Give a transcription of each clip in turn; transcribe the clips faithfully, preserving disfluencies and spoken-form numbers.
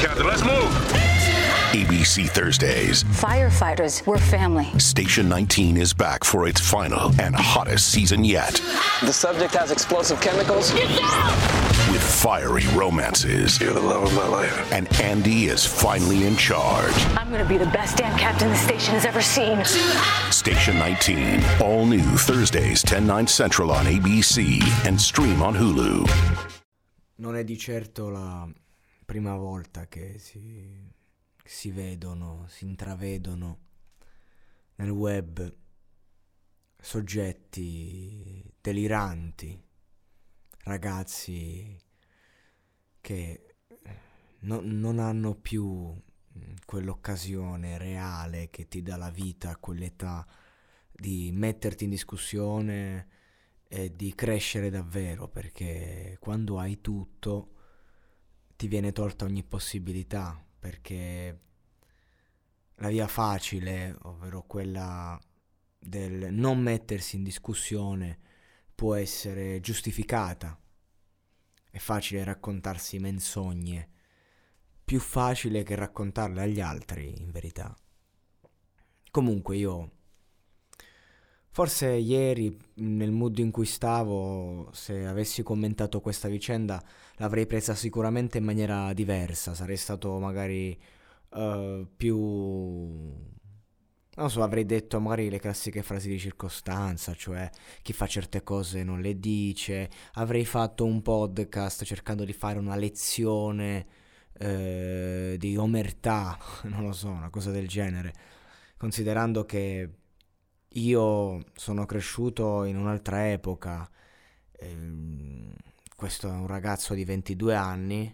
Captain. Let's move. A B C Thursdays. Firefighters, we're family. Station nineteen is back for its final and hottest season yet. The subject has explosive chemicals. Get down! With fiery romances. You're the love of my life. And Andy is finally in charge. I'm going to be the best damn captain the station has ever seen. Station nineteen. All new Thursdays, ten nine Central on A B C and stream on Hulu. Non è di certo la prima volta che si, si vedono, si intravedono nel web soggetti deliranti. Ragazzi che no, non hanno più quell'occasione reale che ti dà la vita a quell'età di metterti in discussione e di crescere davvero, perché quando hai tutto ti viene tolta ogni possibilità, perché la via facile, ovvero quella del non mettersi in discussione, può essere giustificata. È facile raccontarsi menzogne, più facile che raccontarle agli altri, in verità. Comunque io, forse ieri, nel mood in cui stavo, se avessi commentato questa vicenda l'avrei presa sicuramente in maniera diversa, sarei stato magari uh, più... non so, avrei detto magari le classiche frasi di circostanza, cioè chi fa certe cose non le dice, avrei fatto un podcast cercando di fare una lezione eh, di omertà, non lo so, una cosa del genere, considerando che io sono cresciuto in un'altra epoca, ehm, questo è un ragazzo di ventidue anni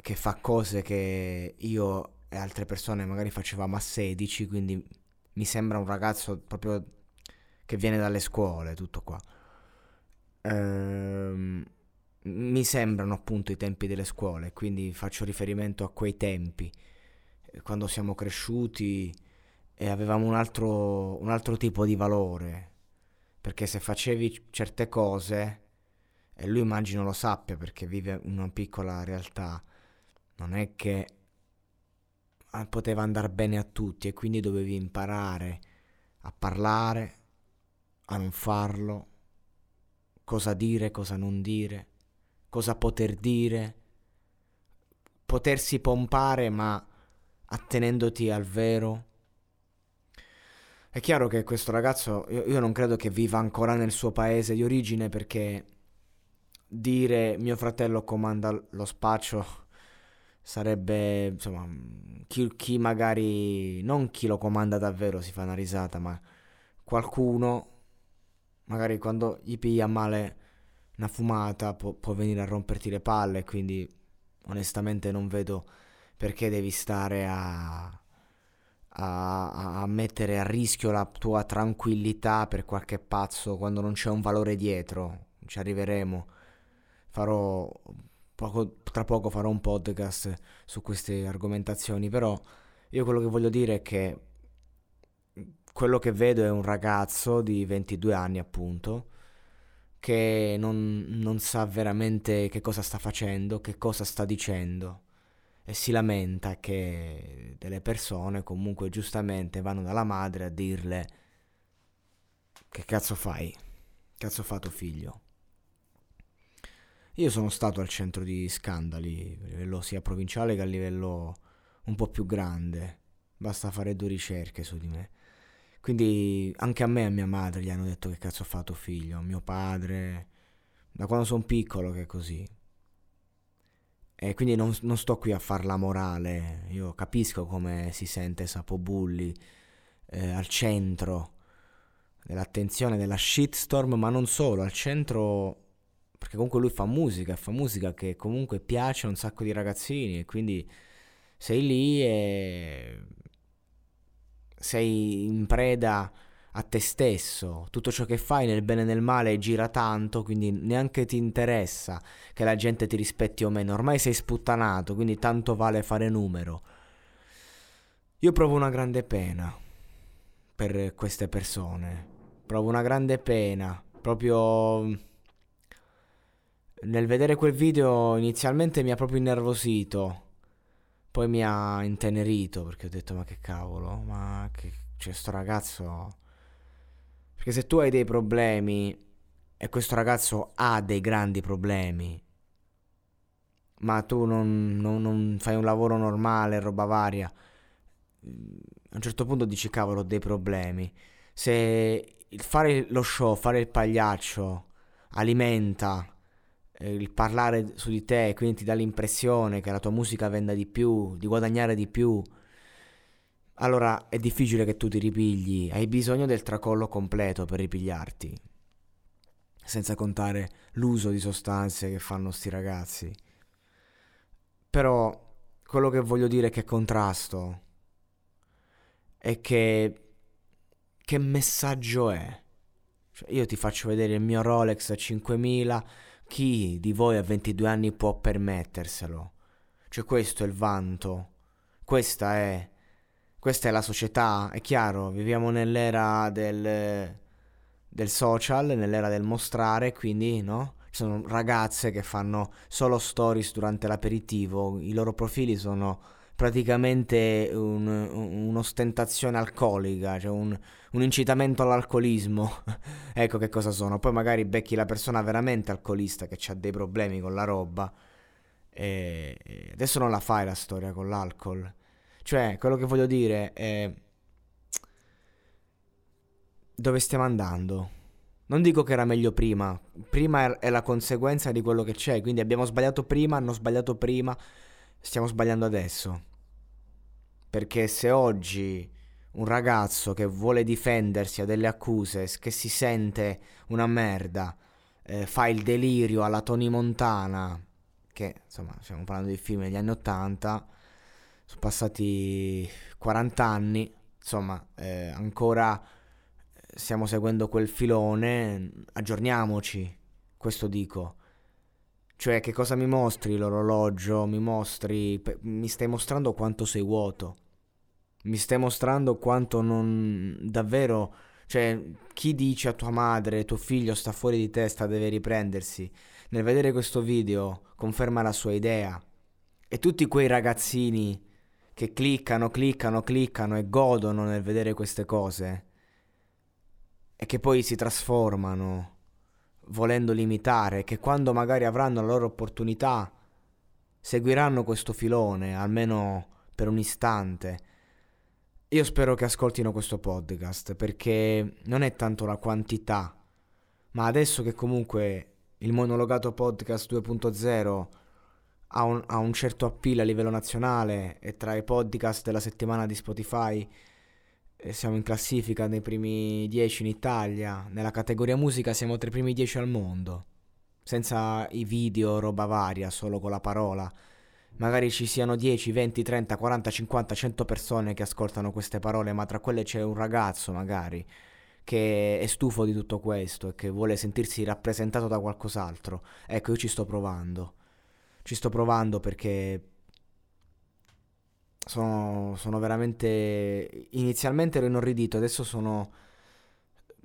che fa cose che io e altre persone magari facevamo a sedici, quindi mi sembra un ragazzo proprio che viene dalle scuole, tutto qua. Ehm, mi sembrano appunto i tempi delle scuole, quindi faccio riferimento a quei tempi, quando siamo cresciuti e avevamo un altro, un altro tipo di valore, perché se facevi certe cose, e lui immagino lo sappia perché vive una piccola realtà, non è che poteva andare bene a tutti e quindi dovevi imparare a parlare, a non farlo, cosa dire, cosa non dire, cosa poter dire, potersi pompare ma attenendoti al vero. È chiaro che questo ragazzo, io, io non credo che viva ancora nel suo paese di origine, perché dire mio fratello comanda lo spaccio sarebbe, insomma, chi, chi magari, non chi lo comanda davvero si fa una risata, ma qualcuno magari quando gli piglia male una fumata può, può venire a romperti le palle, quindi onestamente non vedo perché devi stare a, a, a mettere a rischio la tua tranquillità per qualche pazzo quando non c'è un valore dietro. Ci arriveremo, farò... Poco, tra poco farò un podcast su queste argomentazioni, però io quello che voglio dire è che quello che vedo è un ragazzo di ventidue anni, appunto, che non, non sa veramente che cosa sta facendo, che cosa sta dicendo, e si lamenta che delle persone comunque giustamente vanno dalla madre a dirle che cazzo fai, cazzo fa tuo figlio. Io sono stato al centro di scandali, a livello sia provinciale che a livello un po' più grande. Basta fare due ricerche su di me. Quindi anche a me e a mia madre gli hanno detto che cazzo ho fatto figlio. Mio padre, da quando sono piccolo che è così. E quindi non, non sto qui a far la morale. Io capisco come si sente Sapobully eh, al centro dell'attenzione della shitstorm, ma non solo, al centro... Perché comunque lui fa musica, fa musica che comunque piace a un sacco di ragazzini, e quindi sei lì e sei in preda a te stesso. Tutto ciò che fai nel bene e nel male gira tanto, quindi neanche ti interessa che la gente ti rispetti o meno. Ormai sei sputtanato, quindi tanto vale fare numero. Io provo una grande pena per queste persone. Provo una grande pena, proprio... Nel vedere quel video inizialmente mi ha proprio innervosito, Poi mi ha intenerito, perché ho detto: ma che cavolo, ma che, cioè, sto ragazzo. Perché se tu hai dei problemi, e questo ragazzo ha dei grandi problemi, ma tu non, non, non fai un lavoro normale, roba varia, a un certo punto dici: cavolo, ho dei problemi. Se fare lo show, fare il pagliaccio alimenta eh, il parlare su di te, quindi ti dà l'impressione che la tua musica venda di più, di guadagnare di più, allora è difficile che tu ti ripigli. Hai bisogno del tracollo completo per ripigliarti, senza contare l'uso di sostanze che fanno sti ragazzi. Però quello che voglio dire è che contrasto, è che che messaggio è? Cioè, io ti faccio vedere il mio Rolex a cinquemila, chi di voi a ventidue anni può permetterselo? Cioè, questo è il vanto, questa è questa è la società. È chiaro, viviamo nell'era del del social, nell'era del mostrare, quindi no? Ci sono ragazze che fanno solo stories durante l'aperitivo, i loro profili sono praticamente un, un'ostentazione alcolica, cioè un, un incitamento all'alcolismo. Ecco che cosa sono. Poi magari becchi la persona veramente alcolista che ha dei problemi con la roba, e adesso non la fai la storia con l'alcol. Cioè, quello che voglio dire è: dove stiamo andando? Non dico che era meglio prima, prima è la conseguenza di quello che c'è, quindi abbiamo sbagliato prima, hanno sbagliato prima, stiamo sbagliando adesso. Perché se oggi un ragazzo che vuole difendersi a delle accuse, che si sente una merda, eh, fa il delirio alla Tony Montana, che insomma stiamo parlando di film degli anni ottanta, sono passati quaranta anni, insomma eh, ancora stiamo seguendo quel filone, aggiorniamoci, questo dico. Cioè, che cosa mi mostri? L'orologio? Mi mostri? Mi stai mostrando quanto sei vuoto. Mi stai mostrando quanto non... Davvero... Cioè, chi dice a tua madre: tuo figlio sta fuori di testa, deve riprendersi, nel vedere questo video conferma la sua idea. E tutti quei ragazzini che cliccano, cliccano, cliccano e godono nel vedere queste cose, e che poi si trasformano volendo limitare, che quando magari avranno la loro opportunità seguiranno questo filone almeno per un istante. Io spero che ascoltino questo podcast, perché non è tanto la quantità, ma adesso che comunque il monologato podcast due punto zero ha un, ha un certo appeal a livello nazionale, e tra i podcast della settimana di Spotify siamo in classifica nei primi dieci in Italia, nella categoria musica siamo tra i primi dieci al mondo, senza i video, roba varia, solo con la parola. Magari ci siano dieci, venti, trenta, quaranta, cinquanta, cento persone che ascoltano queste parole, ma tra quelle c'è un ragazzo magari che è stufo di tutto questo e che vuole sentirsi rappresentato da qualcos'altro. Ecco, io ci sto provando, ci sto provando perché... Sono, sono veramente... Inizialmente ero inorridito, adesso sono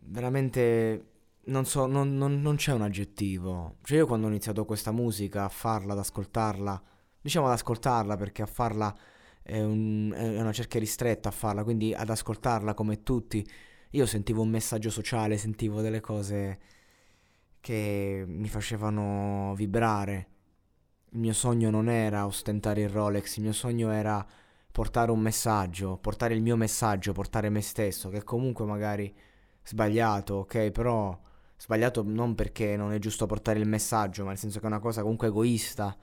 veramente... Non so, non, non, non c'è un aggettivo. Cioè, io quando ho iniziato questa musica, a farla, ad ascoltarla... Diciamo ad ascoltarla, perché a farla è, un, è una cerchia ristretta a farla, quindi ad ascoltarla come tutti. Io sentivo un messaggio sociale, sentivo delle cose che mi facevano vibrare. Il mio sogno non era ostentare il Rolex, il mio sogno era... portare un messaggio, portare il mio messaggio, portare me stesso, che comunque magari sbagliato, ok, però sbagliato non perché non è giusto portare il messaggio, ma nel senso che è una cosa comunque egoista,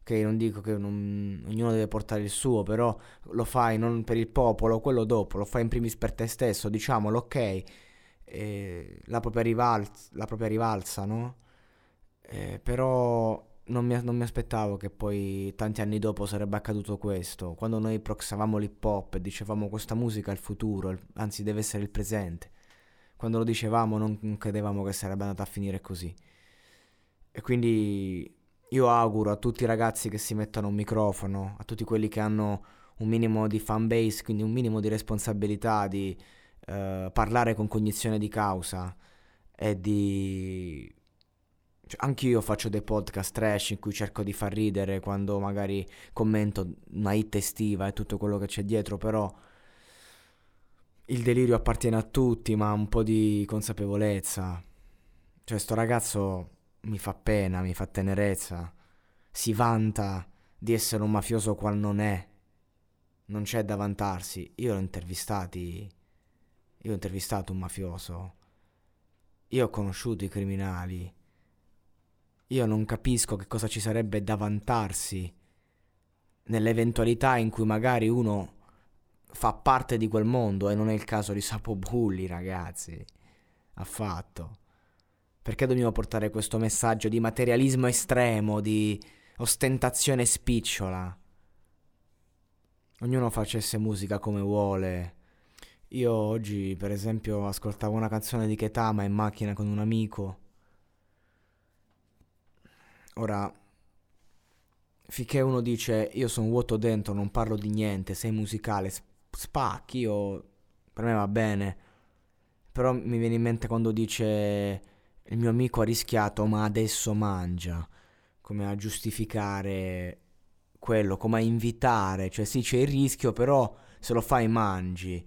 ok, non dico che non, ognuno deve portare il suo, però lo fai non per il popolo, quello dopo, lo fai in primis per te stesso, diciamolo, ok, eh, la propria rivalza, la propria rivalsa, no? Eh, però... Non mi, non mi aspettavo che poi tanti anni dopo sarebbe accaduto questo. Quando noi proxavamo l'hip hop e dicevamo: questa musica è il futuro, il, anzi deve essere il presente, quando lo dicevamo non, non credevamo che sarebbe andata a finire così. E quindi io auguro a tutti i ragazzi che si mettono un microfono, a tutti quelli che hanno un minimo di fan base, quindi un minimo di responsabilità, di eh, parlare con cognizione di causa e di... cioè, anch'io faccio dei podcast trash in cui cerco di far ridere quando magari commento una hit estiva e tutto quello che c'è dietro, però il delirio appartiene a tutti, ma un po' di consapevolezza. Cioè, sto ragazzo mi fa pena, mi fa tenerezza. Si vanta di essere un mafioso qual non è. Non c'è da vantarsi. Io l'ho intervistati. Io ho intervistato un mafioso. Io ho conosciuto i criminali. Io non capisco che cosa ci sarebbe da vantarsi nell'eventualità in cui magari uno fa parte di quel mondo, e non è il caso di Sapobully, ragazzi, affatto. Perché dobbiamo portare questo messaggio di materialismo estremo, di ostentazione spicciola? Ognuno facesse musica come vuole. Io oggi, per esempio, ascoltavo una canzone di Ketama in macchina con un amico. Ora, finché uno dice io sono vuoto dentro, non parlo di niente, sei musicale, spacchi, io, per me va bene. Però mi viene in mente quando dice il mio amico ha rischiato ma adesso mangia, come a giustificare quello, come a invitare, cioè sì c'è il rischio però se lo fai mangi.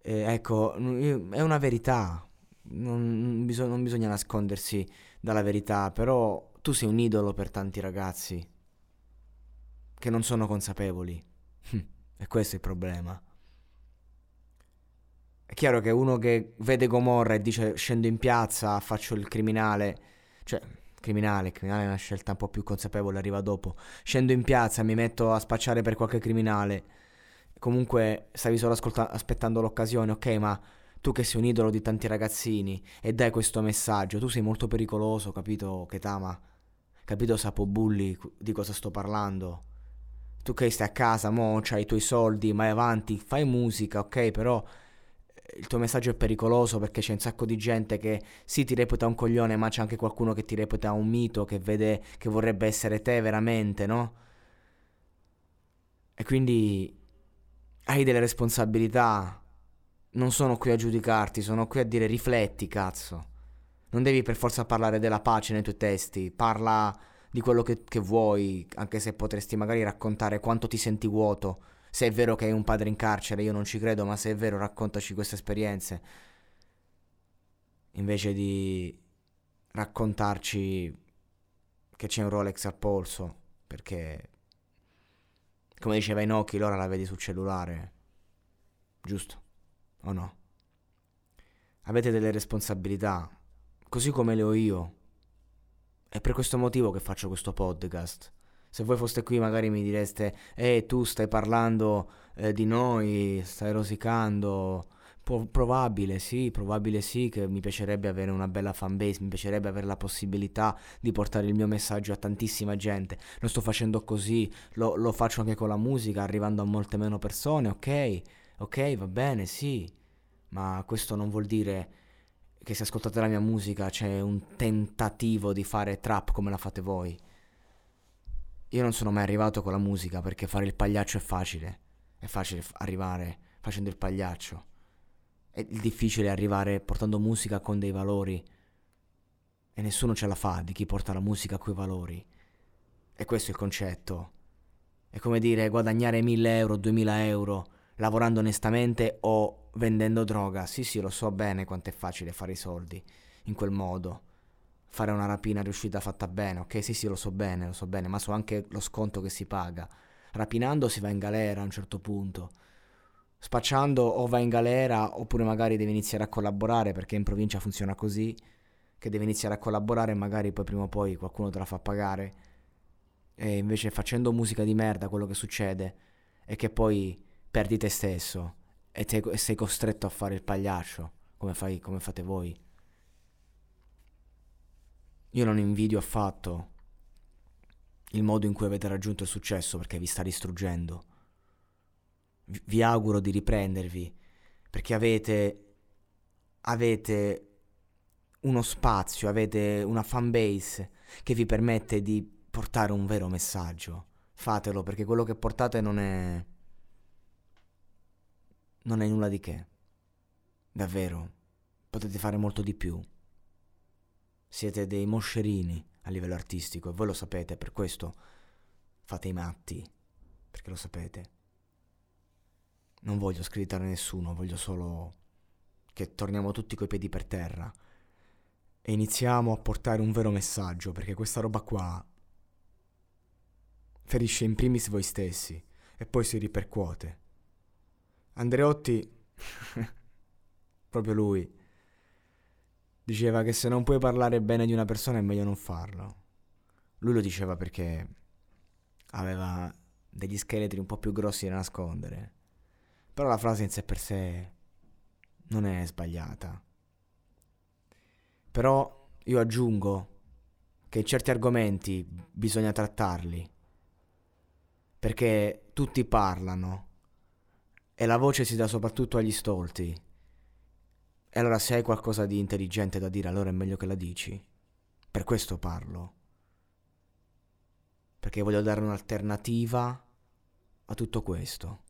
Eh, ecco, è una verità, non, bisog- non bisogna nascondersi dalla verità, però tu sei un idolo per tanti ragazzi che non sono consapevoli. E questo è il problema. È chiaro che uno che vede Gomorra e dice scendo in piazza, faccio il criminale, cioè criminale, criminale è una scelta un po' più consapevole, arriva dopo, scendo in piazza, mi metto a spacciare per qualche criminale, comunque stavi solo ascolta- aspettando l'occasione, ok, ma tu che sei un idolo di tanti ragazzini e dai questo messaggio, tu sei molto pericoloso, capito Ketama? Capito Sapobully di cosa sto parlando? Tu che stai a casa, mo c'hai i tuoi soldi, vai avanti, fai musica, ok, però il tuo messaggio è pericoloso perché c'è un sacco di gente che sì ti reputa un coglione, ma c'è anche qualcuno che ti reputa un mito, che vede, che vorrebbe essere te veramente, no? E quindi hai delle responsabilità. Non sono qui a giudicarti, sono qui a dire rifletti, cazzo. Non devi per forza parlare della pace nei tuoi testi, parla di quello che, che vuoi, anche se potresti magari raccontare quanto ti senti vuoto. Se è vero che hai un padre in carcere, io non ci credo, ma se è vero raccontaci queste esperienze. Invece di raccontarci che c'è un Rolex al polso, perché come diceva Inoki, l'ora la vedi sul cellulare. Giusto? O no? Avete delle responsabilità, così come le ho io. È per questo motivo che faccio questo podcast. Se voi foste qui magari mi direste Eh tu stai parlando eh, di noi, stai rosicando. Pro- Probabile sì Probabile sì che mi piacerebbe avere una bella fanbase, mi piacerebbe avere la possibilità di portare il mio messaggio a tantissima gente. Lo sto facendo così, Lo, lo faccio anche con la musica, arrivando a molte meno persone. Ok, ok, va bene, sì. Ma questo non vuol dire che se ascoltate la mia musica c'è un tentativo di fare trap come la fate voi. Io non sono mai arrivato con la musica perché fare il pagliaccio è facile. È facile f- arrivare facendo il pagliaccio. È difficile arrivare portando musica con dei valori. E nessuno ce la fa di chi porta la musica coi valori. E questo è il concetto. È come dire guadagnare mille euro, duemila euro lavorando onestamente o vendendo droga. Sì sì, lo so bene quanto è facile fare i soldi in quel modo, fare una rapina riuscita fatta bene, ok, sì sì, lo so bene, lo so bene, ma so anche lo sconto che si paga. Rapinando si va in galera a un certo punto, spacciando o va in galera oppure magari devi iniziare a collaborare, perché in provincia funziona così, che devi iniziare a collaborare e magari poi prima o poi qualcuno te la fa pagare. E invece facendo musica di merda quello che succede è che poi perdi te stesso e, te, e sei costretto a fare il pagliaccio come, fai, come fate voi. Io non invidio affatto il modo in cui avete raggiunto il successo, perché vi sta distruggendo. Vi, vi auguro di riprendervi, perché avete avete uno spazio, avete una fanbase che vi permette di portare un vero messaggio. Fatelo, perché quello che portate non è non è nulla di che. Davvero, potete fare molto di più. Siete dei moscerini a livello artistico e voi lo sapete, per questo fate i matti, perché lo sapete. Non voglio screditare nessuno, voglio solo che torniamo tutti coi piedi per terra e iniziamo a portare un vero messaggio, perché questa roba qua ferisce in primis voi stessi e poi si ripercuote. Andreotti, proprio lui, diceva che se non puoi parlare bene di una persona è meglio non farlo. Lui lo diceva perché aveva degli scheletri un po' più grossi da nascondere. Però la frase in sé per sé non è sbagliata. Però io aggiungo che certi argomenti bisogna trattarli, perché tutti parlano e la voce si dà soprattutto agli stolti. E allora se hai qualcosa di intelligente da dire, allora è meglio che la dici. Per questo parlo, perché voglio dare un'alternativa a tutto questo.